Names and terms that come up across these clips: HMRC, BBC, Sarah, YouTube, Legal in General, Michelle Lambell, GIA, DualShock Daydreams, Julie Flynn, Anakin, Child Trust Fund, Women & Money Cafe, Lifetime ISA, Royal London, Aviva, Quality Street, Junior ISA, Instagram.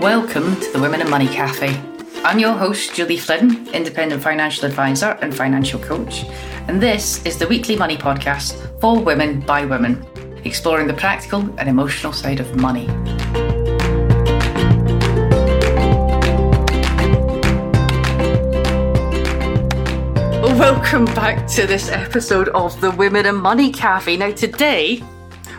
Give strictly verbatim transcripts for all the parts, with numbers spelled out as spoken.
Welcome to the Women and Money Cafe. I'm your host, Julie Flynn, independent financial advisor and financial coach, and this is the weekly money podcast for women by women, exploring the practical and emotional side of money. Welcome back to this episode of the Women and Money Cafe. Now today,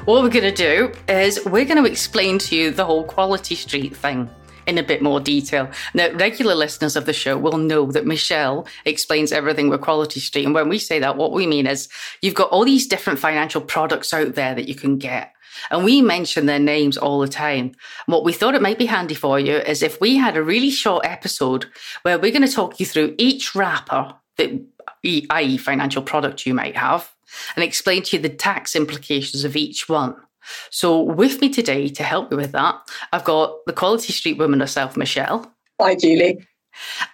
what we're going to do is we're going to explain to you the whole Quality Street thing in a bit more detail. Now, regular listeners of the show will know that Michelle explains everything with Quality Street. And when we say that, what we mean is you've got all these different financial products out there that you can get. And we mention their names all the time. And what we thought it might be handy for you is if we had a really short episode where we're going to talk you through each wrapper, that, that is financial product you might have, and explain to you the tax implications of each one. So with me today to help me with that, I've got the Quality Street woman herself, Michelle. Hi, Julie.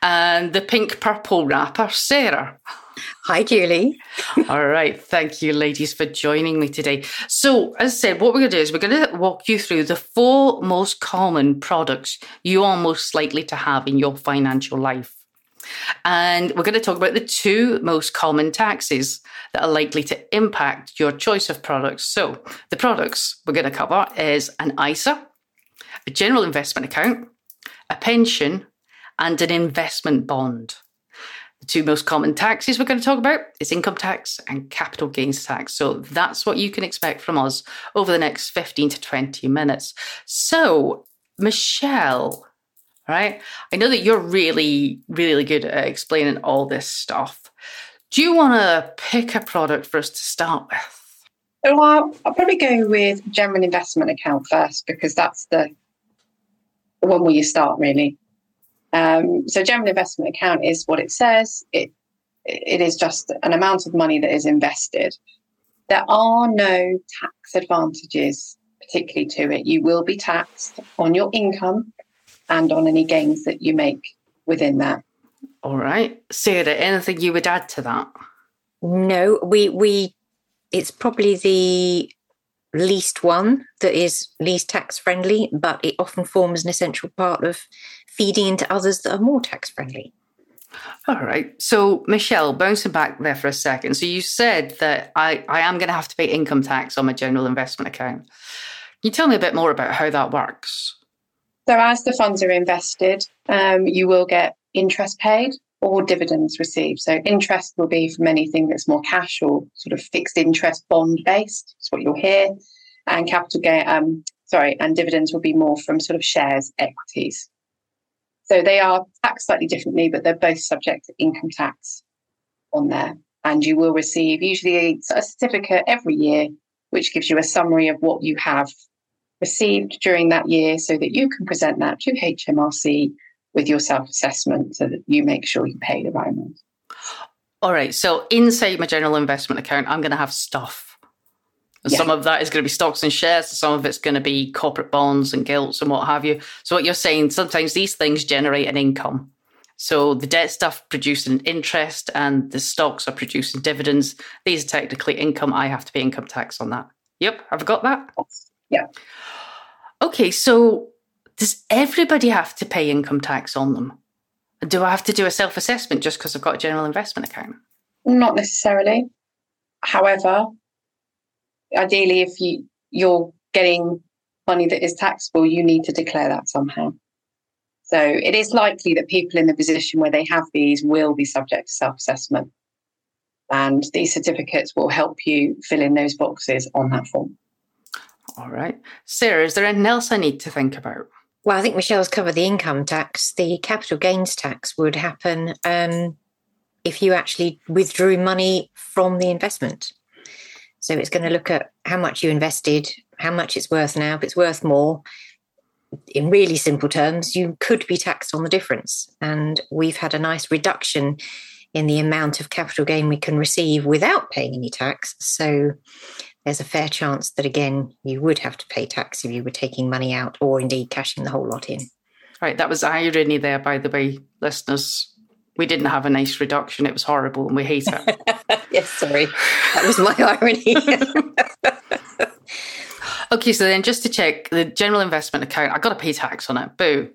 And the pink purple wrapper, Sarah. Hi, Julie. All right. Thank you, ladies, for joining me today. So as I said, what we're going to do is we're going to walk you through the four most common products you are most likely to have in your financial life. And we're going to talk about the two most common taxes that are likely to impact your choice of products. So the products we're going to cover is an I S A, a general investment account, a pension, and an investment bond. The two most common taxes we're going to talk about is income tax and capital gains tax. So that's what you can expect from us over the next fifteen to twenty minutes. So, Michelle, right? I know that you're really, really good at explaining all this stuff. Do you want to pick a product for us to start with? So I'll, I'll probably go with general investment account first, because that's the, the one where you start, really. Um, so general investment account is what it says. It It is just an amount of money that is invested. There are no tax advantages particularly to it. You will be taxed on your income and on any gains that you make within that. All right. Sarah, anything you would add to that? No, we we it's probably the least one that is least tax friendly, but it often forms an essential part of feeding into others that are more tax friendly. All right. So, Michelle, bouncing back there for a second. So you said that I, I am going to have to pay income tax on my general investment account. Can you tell me a bit more about how that works? So as the funds are invested, um, you will get interest paid or dividends received. So interest will be from anything that's more cash or sort of fixed interest bond based. That's what you'll hear. And capital gain, um, sorry, and dividends will be more from sort of shares, equities. So they are taxed slightly differently, but they're both subject to income tax on there. And you will receive usually a certificate every year, which gives you a summary of what you have received during that year so that you can present that to H M R C with your self-assessment so that you make sure you pay the right amount. All right. So inside my general investment account, I'm going to have stuff. And yeah. Some of that is going to be stocks and shares. Some of it's going to be corporate bonds and gilts and what have you. So what you're saying, sometimes these things generate an income. So the debt stuff producing interest and the stocks are producing dividends. These are technically income. I have to pay income tax on that. Yep. Have I got that? Yes. Yeah. Okay, so does everybody have to pay income tax on them? Do I have to do a self-assessment just because I've got a general investment account? Not necessarily. However, ideally, if you, you're getting money that is taxable, you need to declare that somehow. So it is likely that people in the position where they have these will be subject to self-assessment. And these certificates will help you fill in those boxes on that form. All right. Sarah, is there anything else I need to think about? Well, I think Michelle's covered the income tax. The capital gains tax would happen um, if you actually withdrew money from the investment. So it's going to look at how much you invested, how much it's worth now. If it's worth more, in really simple terms, you could be taxed on the difference. And we've had a nice reduction in the amount of capital gain we can receive without paying any tax. So there's a fair chance that, again, you would have to pay tax if you were taking money out or indeed cashing the whole lot in. Right, that was irony there, by the way, listeners. We didn't have a nice reduction. It was horrible and we hate it. Yes, sorry. That was my irony. Okay, so then just to check, the general investment account, I've got to pay tax on it. Boo.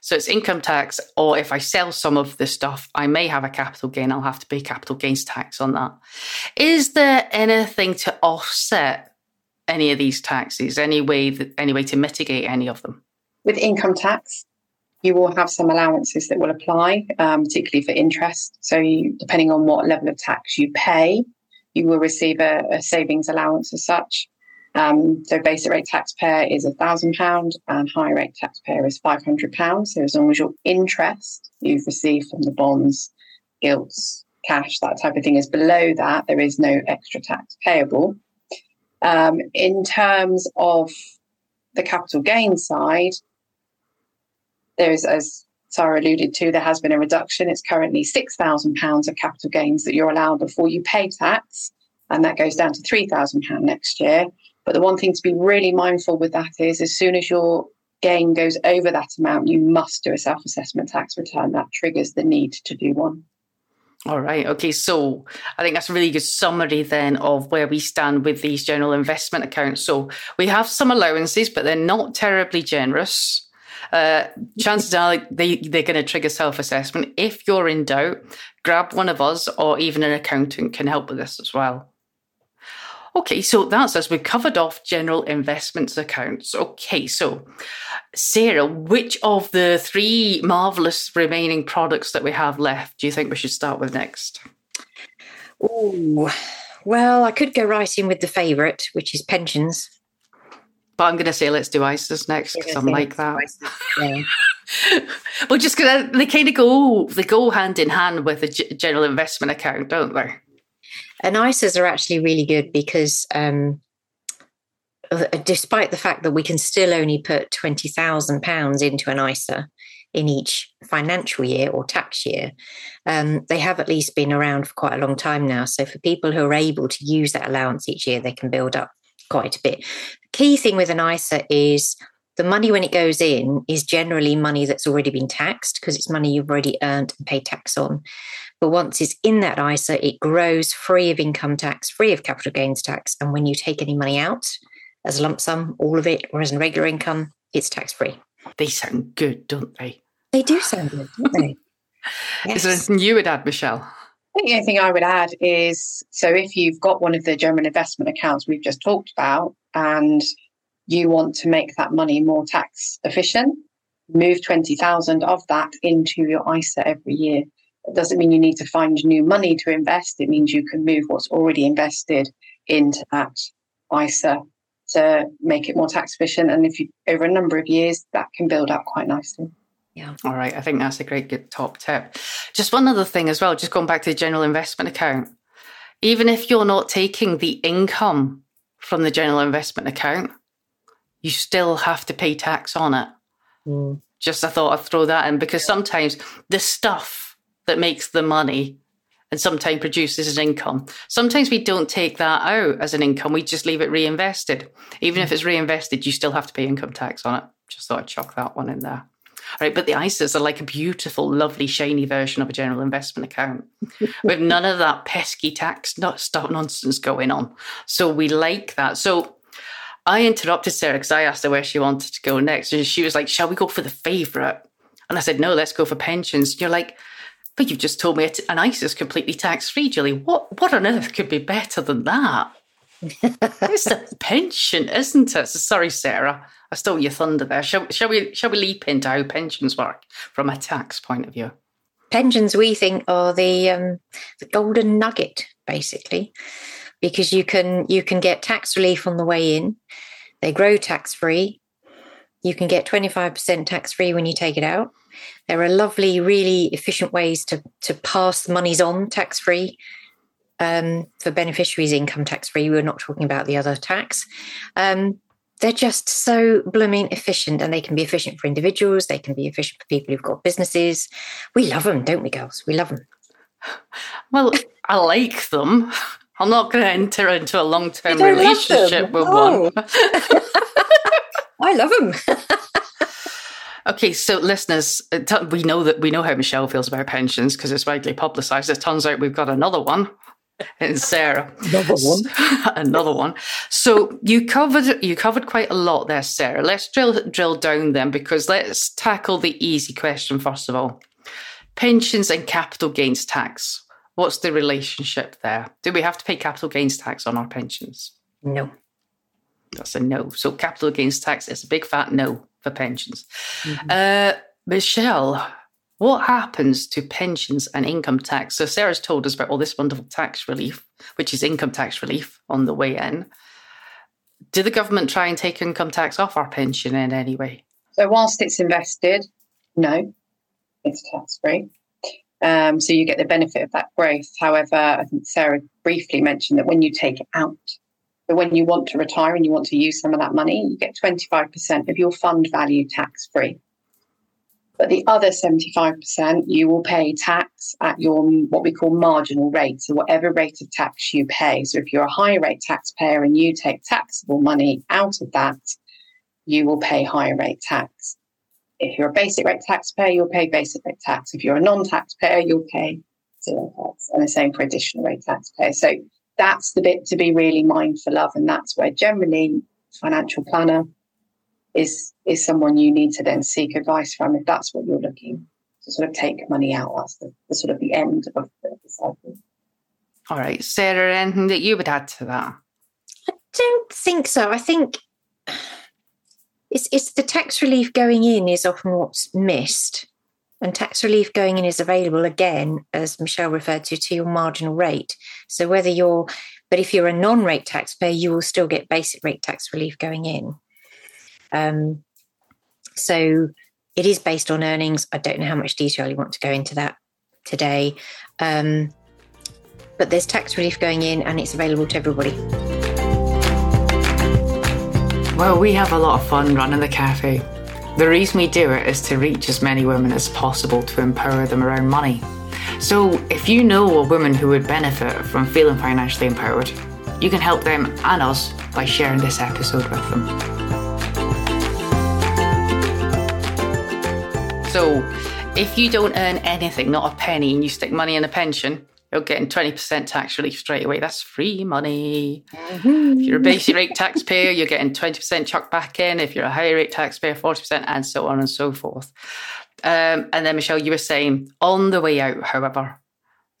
So it's income tax, or if I sell some of the stuff, I may have a capital gain. I'll have to pay capital gains tax on that. Is there anything to offset any of these taxes, any way, that, any way to mitigate any of them? With income tax, you will have some allowances that will apply, um, particularly for interest. So you, depending on what level of tax you pay, you will receive a, a savings allowance as such. Um, so basic rate taxpayer is one thousand pounds and high rate taxpayer is five hundred pounds. So as long as your interest you've received from the bonds, gilts, cash, that type of thing is below that, there is no extra tax payable. Um, in terms of the capital gain side, there is, as Sarah alluded to, there has been a reduction. It's currently six thousand pounds of capital gains that you're allowed before you pay tax, and that goes down to three thousand pounds next year. But the one thing to be really mindful with that is as soon as your gain goes over that amount, you must do a self-assessment tax return. That triggers the need to do one. All right. Okay. So I think that's a really good summary then of where we stand with these general investment accounts. So we have some allowances, but they're not terribly generous. Uh, chances are they, they're going to trigger self-assessment. If you're in doubt, grab one of us, or even an accountant can help with this as well. Okay, so that's us. We've covered off general investments accounts. Okay, so Sarah, which of the three marvellous remaining products that we have left do you think we should start with next? Oh, well, I could go right in with the favourite, which is pensions. But I'm going to say let's do I S As next because yeah, I'm like that. Yeah. Well, just because they kind of go, they go hand in hand with a general investment account, don't they? And I S As are actually really good because um, despite the fact that we can still only put twenty thousand pounds into an I S A in each financial year or tax year, um, they have at least been around for quite a long time now. So for people who are able to use that allowance each year, they can build up quite a bit. The key thing with an I S A is the money when it goes in is generally money that's already been taxed because it's money you've already earned and paid tax on. But once it's in that I S A, it grows free of income tax, free of capital gains tax. And when you take any money out as a lump sum, all of it, or as a regular income, it's tax-free. They sound good, don't they? They do sound good, don't they? Yes. Is there anything you would add, Michelle? I think the only thing I would add is, so if you've got one of the general investment accounts we've just talked about and you want to make that money more tax efficient, move twenty thousand of that into your I S A every year. It doesn't mean you need to find new money to invest. It means you can move what's already invested into that I S A to make it more tax efficient. And if you, over a number of years, that can build up quite nicely. Yeah. All right. I think that's a great good top tip. Just one other thing as well, just going back to the general investment account. Even if you're not taking the income from the general investment account, you still have to pay tax on it. Mm. Just I thought I'd throw that in because sometimes the stuff that makes the money and sometimes produces an income, sometimes we don't take that out as an income. We just leave it reinvested. Even mm. if it's reinvested, you still have to pay income tax on it. Just thought I'd chuck that one in there. Right, but the I S As are like a beautiful, lovely, shiny version of a general investment account with none of that pesky tax not stuff nonsense going on. So we like that. So I interrupted Sarah because I asked her where she wanted to go next. And she was like, shall we go for the favourite? And I said, no, let's go for pensions. And you're like, but you've just told me an I S A is completely tax-free, Julie. What, what on earth could be better than that? It's a pension, isn't it? So sorry, Sarah. I stole your thunder there. Shall, shall we shall we leap into how pensions work from a tax point of view? Pensions, we think, are the um, the golden nugget, basically, because you can you can get tax relief on the way in. They grow tax-free. You can get twenty-five percent tax-free when you take it out. There are lovely, really efficient ways to, to pass the monies on tax-free. Um, for beneficiaries, income tax-free. We're not talking about the other tax. Um, they're just so blooming efficient, and they can be efficient for individuals. They can be efficient for people who've got businesses. We love them, don't we, girls? We love them. Well, I like them. I'm not going to enter into a long-term relationship with no. one. I love them. Okay, so listeners, we know that we know how Michelle feels about pensions because it's widely publicised. It turns out we've got another one. and Sarah. Another one. Another one. So you covered you covered quite a lot there, Sarah. Let's drill drill down then, because let's tackle the easy question first of all. Pensions and capital gains tax. What's the relationship there? Do we have to pay capital gains tax on our pensions? No. That's a no. So capital gains tax is a big fat no for pensions. Mm-hmm. Uh, Michelle, what happens to pensions and income tax? So Sarah's told us about all this wonderful tax relief, which is income tax relief on the way in. Do the government try and take income tax off our pension in any way? So whilst it's invested, no, it's tax-free. Um, so you get the benefit of that growth. However, I think Sarah briefly mentioned that when you take it out, but when you want to retire and you want to use some of that money, you get twenty-five percent of your fund value tax-free. But the other seventy-five percent, you will pay tax at your what we call marginal rate, so whatever rate of tax you pay. So if you're a higher rate taxpayer and you take taxable money out of that, you will pay higher rate tax. If you're a basic rate taxpayer, you'll pay basic rate tax. If you're a non-taxpayer, you'll pay zero tax. And the same for additional rate taxpayer. So that's the bit to be really mindful of, and that's where generally financial planner is is someone you need to then seek advice from if that's what you're looking to sort of take money out. That's the, the sort of the end of the cycle. All right, Sarah, anything that you would add to that? I don't think so. I think it's it's the tax relief going in is often what's missed, and tax relief going in is available, again, as Michelle referred to, to your marginal rate. So whether you're, but if you're a non-rate taxpayer, you will still get basic rate tax relief going in. Um, so it is based on earnings. I don't know how much detail you want to go into that today. Um, but there's tax relief going in and it's available to everybody. Well, we have a lot of fun running the cafe. The reason we do it is to reach as many women as possible to empower them around money. So if you know a woman who would benefit from feeling financially empowered, you can help them and us by sharing this episode with them. So if you don't earn anything, not a penny, and you stick money in a pension, you're getting twenty percent tax relief straight away. That's free money. Mm-hmm. If you're a basic rate taxpayer, you're getting twenty percent chucked back in. If you're a higher rate taxpayer, forty percent, and so on and so forth. Um, and then, Michelle, you were saying on the way out, however,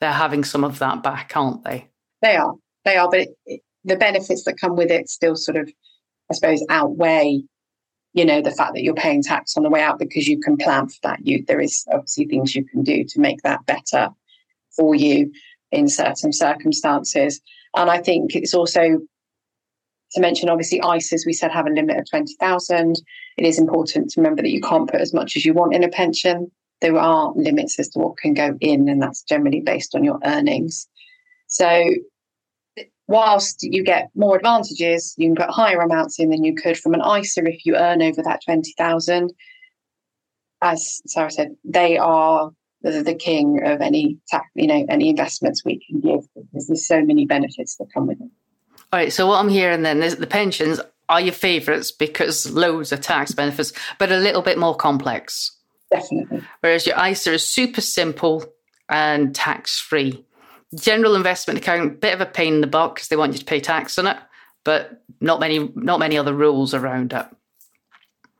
they're having some of that back, aren't they? They are. They are. But it, it, the benefits that come with it still sort of, I suppose, outweigh, you know, the fact that you're paying tax on the way out, because you can plan for that. You, there is obviously things you can do to make that better for you in certain circumstances. And I think it's also to mention, obviously, I S As, we said, have a limit of twenty thousand. It is important to remember that you can't put as much as you want in a pension. There are limits as to what can go in, and that's generally based on your earnings. So whilst you get more advantages, you can put higher amounts in than you could from an I S A if you earn over that twenty thousand. As Sarah said, they are the king of any tax, you know, any investments we can give, because there's so many benefits that come with it. All right, so what I'm hearing then is the pensions are your favourites because loads of tax benefits, but a little bit more complex. Definitely. Whereas your I S A is super simple and tax-free. General investment account, bit of a pain in the butt because they want you to pay tax on it, but not many, not many other rules around it.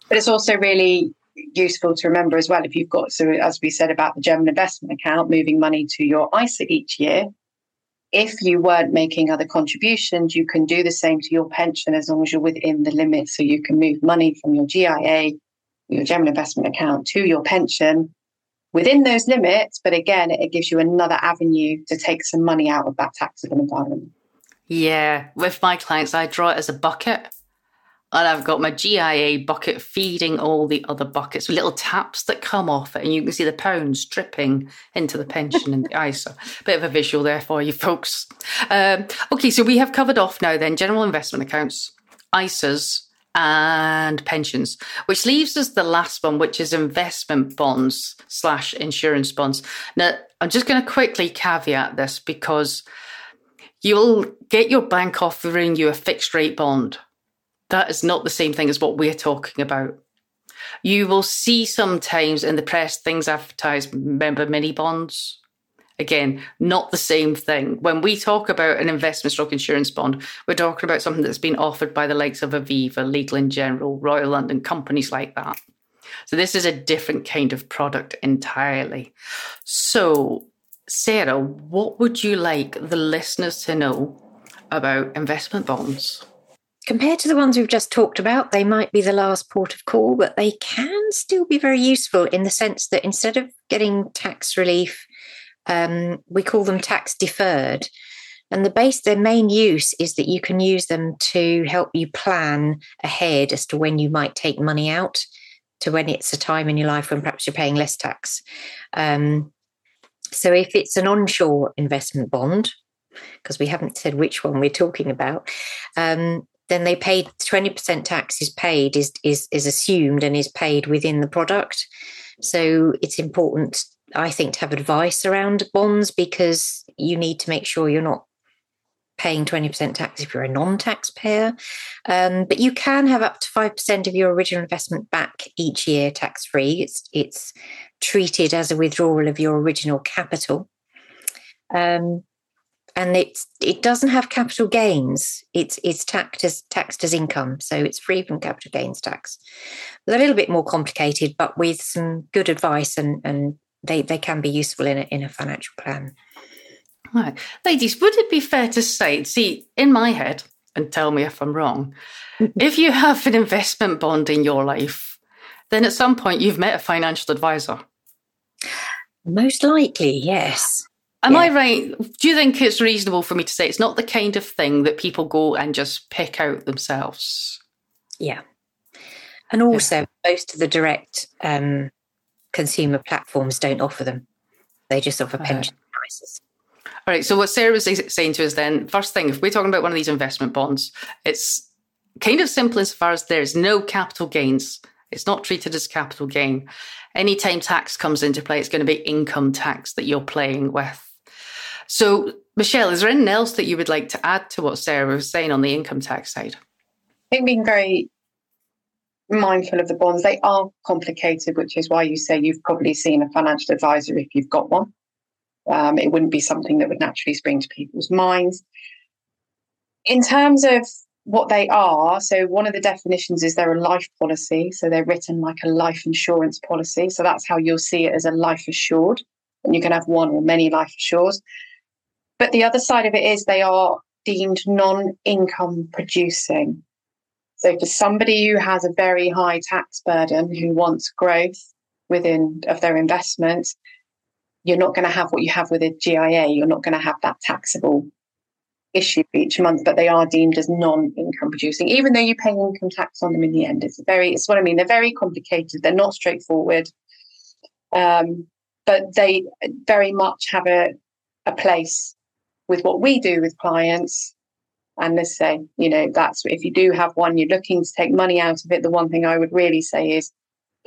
But it's also really useful to remember as well, if you've got, so as we said about the general investment account, moving money to your I S A each year, if you weren't making other contributions, you can do the same to your pension as long as you're within the limit. So you can move money from your G I A, your general investment account, to your pension within those limits. But again, it gives you another avenue to take some money out of that taxable environment. Yeah. With my clients, I draw it as a bucket. And I've got my G I A bucket feeding all the other buckets, with little taps that come off it. And you can see the pounds dripping into the pension and the I S A. Bit of a visual there for you folks. Um, okay, so we have covered off now then general investment accounts, I S As and pensions, which leaves us the last one, which is investment bonds slash insurance bonds. Now, I'm just going to quickly caveat this because you'll get your bank offering you a fixed rate bond. That is not the same thing as what we're talking about. You will see sometimes in the press things advertised, remember, mini bonds. Again, not the same thing. When we talk about an investment stroke insurance bond, we're talking about something that's been offered by the likes of Aviva, Legal in General, Royal London, companies like that. So this is a different kind of product entirely. So, Sarah, what would you like the listeners to know about investment bonds? Compared to the ones we've just talked about, they might be the last port of call, but they can still be very useful in the sense that instead of getting tax relief, um, we call them tax deferred. And the base, their main use is that you can use them to help you plan ahead as to when you might take money out, to when it's a time in your life when perhaps you're paying less tax. Um, so if it's an onshore investment bond, because we haven't said which one we're talking about, um, then they paid twenty percent tax is paid, is, is is assumed and is paid within the product. So it's important, I think, to have advice around bonds because you need to make sure you're not paying twenty percent tax if you're a non-taxpayer. Um, but you can have up to five percent of your original investment back each year tax-free. It's, it's treated as a withdrawal of your original capital. Um And it's, it doesn't have capital gains. It's it's taxed as, taxed as income. So it's free from capital gains tax. They're a little bit more complicated, but with some good advice and, and they, they can be useful in a, in a financial plan. Right. Ladies, would it be fair to say, see, in my head, and tell me if I'm wrong, if you have an investment bond in your life, then at some point you've met a financial advisor? Most likely, yes. Am yeah. I right? Do you think it's reasonable for me to say it's not the kind of thing that people go and just pick out themselves? Yeah. And also, yeah. most of the direct um, consumer platforms don't offer them. They just offer pension uh, prices. All right. So what Sarah was saying to us then, first thing, if we're talking about one of these investment bonds, it's kind of simple as far as there's no capital gains. It's not treated as capital gain. Anytime tax comes into play, it's going to be income tax that you're playing with. So, Michelle, is there anything else that you would like to add to what Sarah was saying on the income tax side? I think being very mindful of the bonds, they are complicated, which is why you say you've probably seen a financial advisor if you've got one. Um, it wouldn't be something that would naturally spring to people's minds. In terms of what they are, so one of the definitions is they're a life policy. So they're written like a life insurance policy. So that's how you'll see it, as a life assured. And you can have one or many life assures. But the other side of it is they are deemed non-income producing. So for somebody who has a very high tax burden, who wants growth within of their investments, you're not going to have what you have with a G I A. You're not going to have that taxable issue each month, but they are deemed as non-income producing, even though you pay income tax on them in the end. It's very, it's what I mean. They're very complicated. They're not straightforward. Um, But they very much have a, a place with what we do with clients. And let's say, you know, that's if you do have one, you're looking to take money out of it. The one thing I would really say is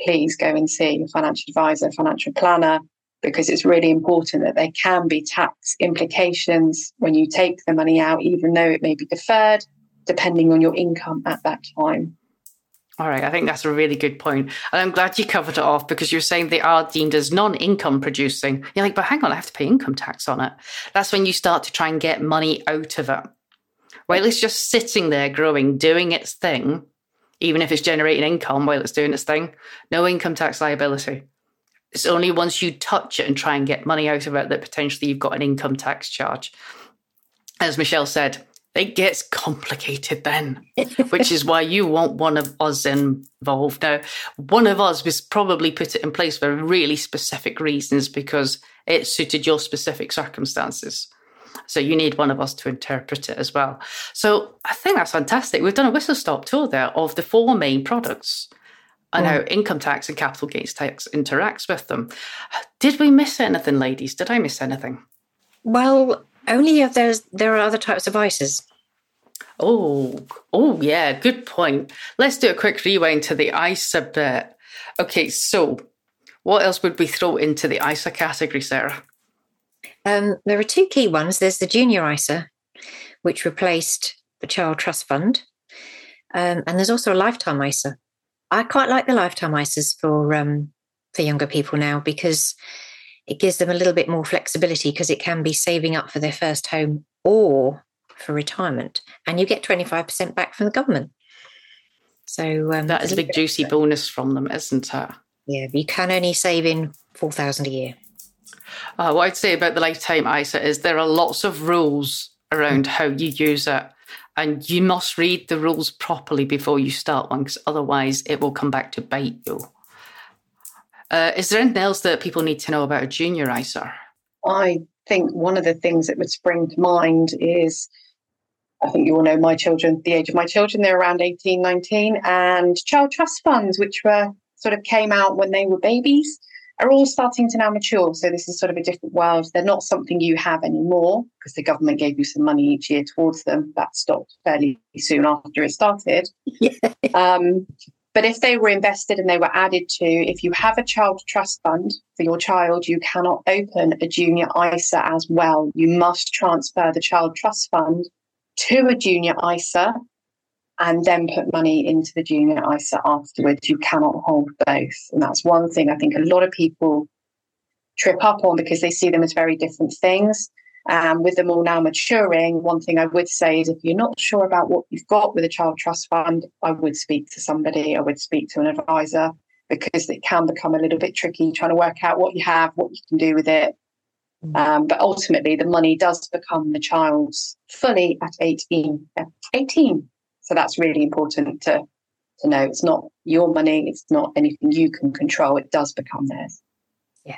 please go and see your financial advisor, financial planner, because it's really important that there can be tax implications when you take the money out, even though it may be deferred, depending on your income at that time. All right, I think that's a really good point. And I'm glad you covered it off because you're saying they are deemed as non-income producing. You're like, but hang on, I have to pay income tax on it. That's when you start to try and get money out of it. While it's just sitting there growing, doing its thing, even if it's generating income while it's doing its thing, no income tax liability. It's only once you touch it and try and get money out of it that potentially you've got an income tax charge. As Michelle said, it gets complicated then, which is why you want one of us involved. Now, one of us was probably put it in place for really specific reasons because it suited your specific circumstances. So you need one of us to interpret it as well. So I think that's fantastic. We've done a whistle-stop tour there of the four main products and mm. how income tax and capital gains tax interacts with them. Did we miss anything, ladies? Did I miss anything? Well, only if there's there are other types of I S As. Oh, oh yeah, good point. Let's do a quick rewind to the I S A bit. Okay, so what else would we throw into the I S A category, Sarah? Um, there are two key ones. There's the Junior I S A, which replaced the Child Trust Fund. Um, and there's also a Lifetime I S A. I quite like the Lifetime I S As for, um, for younger people now because it gives them a little bit more flexibility because it can be saving up for their first home or for retirement. And you get twenty-five percent back from the government. So um, that is a big juicy bonus from them, isn't it? Yeah, you can only save in four thousand dollars a year. Uh, what I'd say about the Lifetime I S A is there are lots of rules around how you use it. And you must read the rules properly before you start one, because otherwise it will come back to bite you. Uh, is there anything else that people need to know about a Junior I S A? I think one of the things that would spring to mind is, I think you all know my children, the age of my children, they're around eighteen, nineteen, and Child Trust Funds, which were sort of came out when they were babies, are all starting to now mature. So this is sort of a different world. They're not something you have anymore because the government gave you some money each year towards them. That stopped fairly soon after it started. Yeah. Um, but if they were invested and they were added to, if you have a child trust fund for your child, you cannot open a Junior I S A as well. You must transfer the child trust fund to a Junior I S A and then put money into the Junior I S A afterwards. You cannot hold both. And that's one thing I think a lot of people trip up on because they see them as very different things. Um, with them all now maturing, one thing I would say is if you're not sure about what you've got with a child trust fund, I would speak to somebody, I would speak to an advisor, because it can become a little bit tricky trying to work out what you have, what you can do with it. Um, but ultimately, the money does become the child's fully at eighteen. So that's really important to, to know. It's not your money. It's not anything you can control. It does become theirs. Yeah,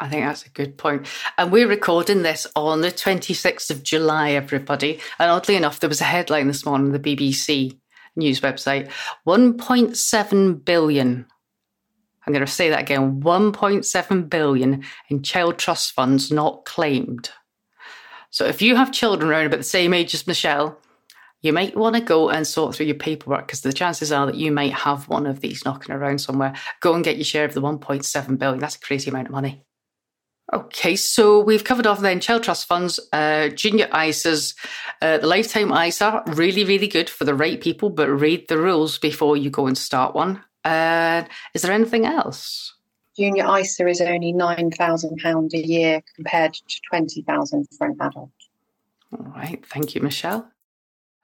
I think that's a good point. And we're recording this on the twenty-sixth of July, everybody. And oddly enough, there was a headline this morning on the B B C news website, one point seven billion. I'm going to say that again, one point seven billion in child trust funds not claimed. So if you have children around about the same age as Michelle, you might want to go and sort through your paperwork, because the chances are that you might have one of these knocking around somewhere. Go and get your share of the one point seven billion. That's a crazy amount of money. Okay, so we've covered off then child trust funds, uh, Junior I S As, uh, the Lifetime I S A, really, really good for the right people, but read the rules before you go and start one. Uh, is there anything else? Junior I S A is only nine thousand pounds a year compared to twenty thousand pounds for an adult. All right, thank you, Michelle.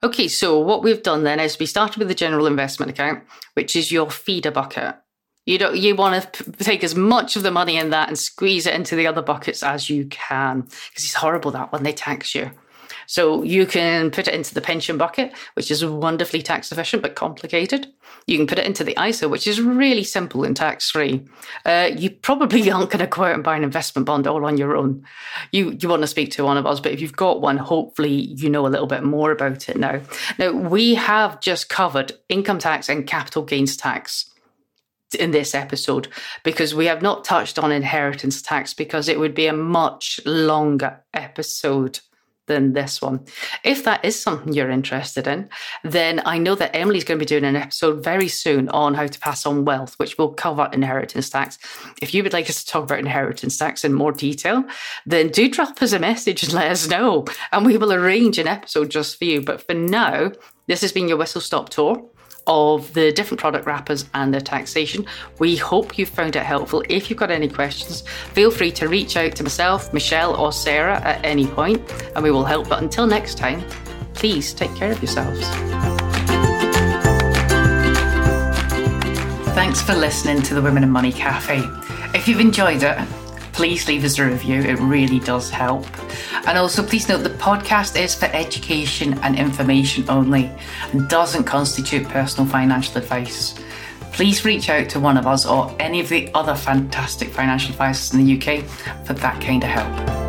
Okay, so what we've done then is we started with the general investment account, which is your feeder bucket. You don't, you want to take as much of the money in that and squeeze it into the other buckets as you can, because it's horrible that when they tax you. So you can put it into the pension bucket, which is wonderfully tax efficient but complicated. You can put it into the I S A, which is really simple and tax-free. Uh, you probably aren't going to go out and buy an investment bond all on your own. You you want to speak to one of us, but if you've got one, hopefully you know a little bit more about it now. Now, we have just covered income tax and capital gains tax in this episode, because we have not touched on inheritance tax, because it would be a much longer episode than this one. If that is something you're interested in, then I know that Emily's going to be doing an episode very soon on how to pass on wealth, which will cover inheritance tax. If you would like us to talk about inheritance tax in more detail, then do drop us a message and let us know, and we will arrange an episode just for you. But for now, this has been your whistle stop tour of the different product wrappers and their taxation. We hope you found it helpful. If you've got any questions, feel free to reach out to myself, Michelle or Sarah at any point, and we will help. But until next time, please take care of yourselves. Thanks for listening to the Women and Money Cafe. If you've enjoyed it, please leave us a review. It really does help. And also, please note the podcast is for education and information only and doesn't constitute personal financial advice. Please reach out to one of us or any of the other fantastic financial advisors in the U K for that kind of help.